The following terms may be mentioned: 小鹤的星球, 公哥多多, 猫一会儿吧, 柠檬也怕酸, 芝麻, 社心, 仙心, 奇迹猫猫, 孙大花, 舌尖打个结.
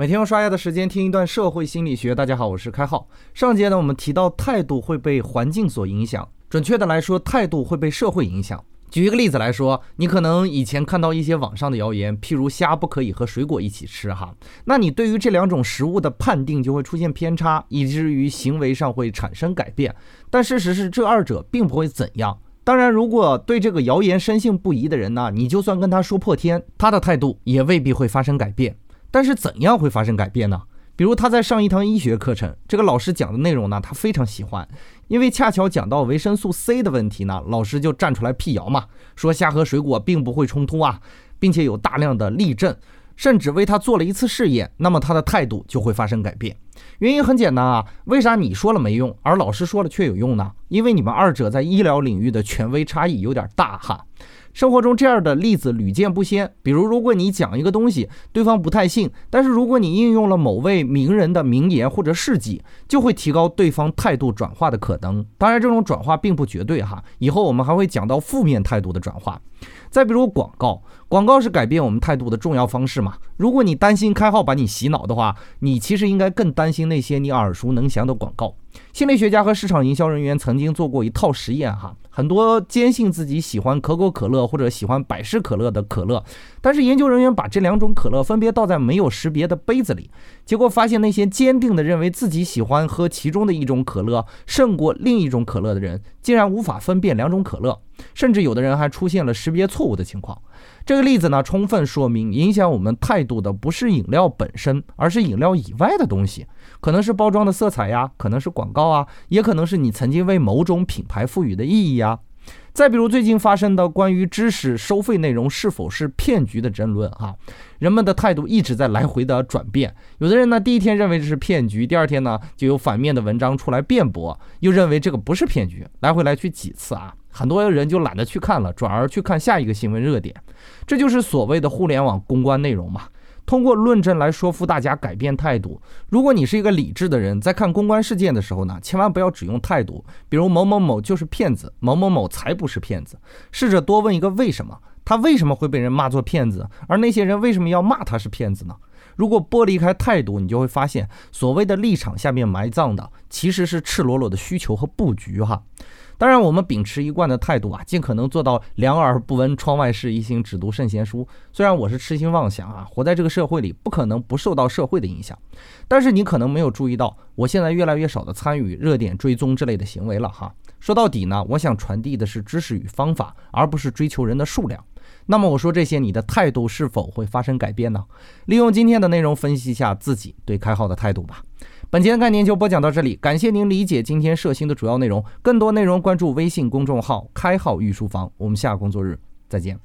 每天用刷牙的时间听一段社会心理学。大家好，我是开浩。上节呢，我们提到态度会被环境所影响，准确的来说，态度会被社会影响。举一个例子来说，你可能以前看到一些网上的谣言，譬如虾不可以和水果一起吃哈，那你对于这两种食物的判定就会出现偏差，以至于行为上会产生改变。但事实是这二者并不会怎样。当然，如果对这个谣言深信不疑的人呢，你就算跟他说破天，他的态度也未必会发生改变。但是怎样会发生改变呢？比如他在上一堂医学课程，这个老师讲的内容呢，他非常喜欢，因为恰巧讲到维生素 C 的问题呢，老师就站出来辟谣嘛，说虾和水果并不会冲突啊，并且有大量的例证，甚至为他做了一次试验，那么他的态度就会发生改变。原因很简单啊，为啥你说了没用，而老师说了却有用呢？因为你们二者在医疗领域的权威差异有点大哈。生活中这样的例子屡见不鲜，比如如果你讲一个东西，对方不太信，但是如果你应用了某位名人的名言或者事迹，就会提高对方态度转化的可能。当然这种转化并不绝对哈，以后我们还会讲到负面态度的转化。再比如广告是改变我们态度的重要方式嘛。如果你担心开号把你洗脑的话，你其实应该更担心那些你耳熟能详的广告。心理学家和市场营销人员曾经做过一套实验哈，很多坚信自己喜欢可口可乐或者喜欢百事可乐的可乐，但是研究人员把这两种可乐分别倒在没有识别的杯子里，结果发现那些坚定的认为自己喜欢喝其中的一种可乐胜过另一种可乐的人，竟然无法分辨两种可乐，甚至有的人还出现了识别错误的情况。这个例子呢，充分说明影响我们态度的不是饮料本身，而是饮料以外的东西，可能是包装的色彩呀，可能是广告啊，也可能是你曾经为某种品牌赋予的意义呀。再比如最近发生的关于知识收费内容是否是骗局的争论啊，人们的态度一直在来回的转变，有的人呢第一天认为这是骗局，第二天呢就有反面的文章出来辩驳，又认为这个不是骗局，来回来去几次啊，很多人就懒得去看了，转而去看下一个新闻热点。这就是所谓的互联网公关内容嘛，通过论证来说服大家改变态度。如果你是一个理智的人，在看公关事件的时候呢，千万不要只用态度，比如某某某就是骗子，某某某才不是骗子，试着多问一个为什么，他为什么会被人骂作骗子，而那些人为什么要骂他是骗子呢？如果剥离开态度，你就会发现所谓的立场下面埋葬的其实是赤裸裸的需求和布局哈。当然我们秉持一贯的态度啊，尽可能做到两耳不闻窗外事，一心只读圣贤书。虽然我是痴心妄想啊，活在这个社会里不可能不受到社会的影响，但是你可能没有注意到，我现在越来越少的参与热点追踪之类的行为了哈。说到底呢，我想传递的是知识与方法，而不是追求人的数量。那么我说这些，你的态度是否会发生改变呢？利用今天的内容分析一下自己对开号的态度吧。本期的概念就播讲到这里，感谢您理解今天社心的主要内容。更多内容关注微信公众号“开号御书房”，我们下工作日再见。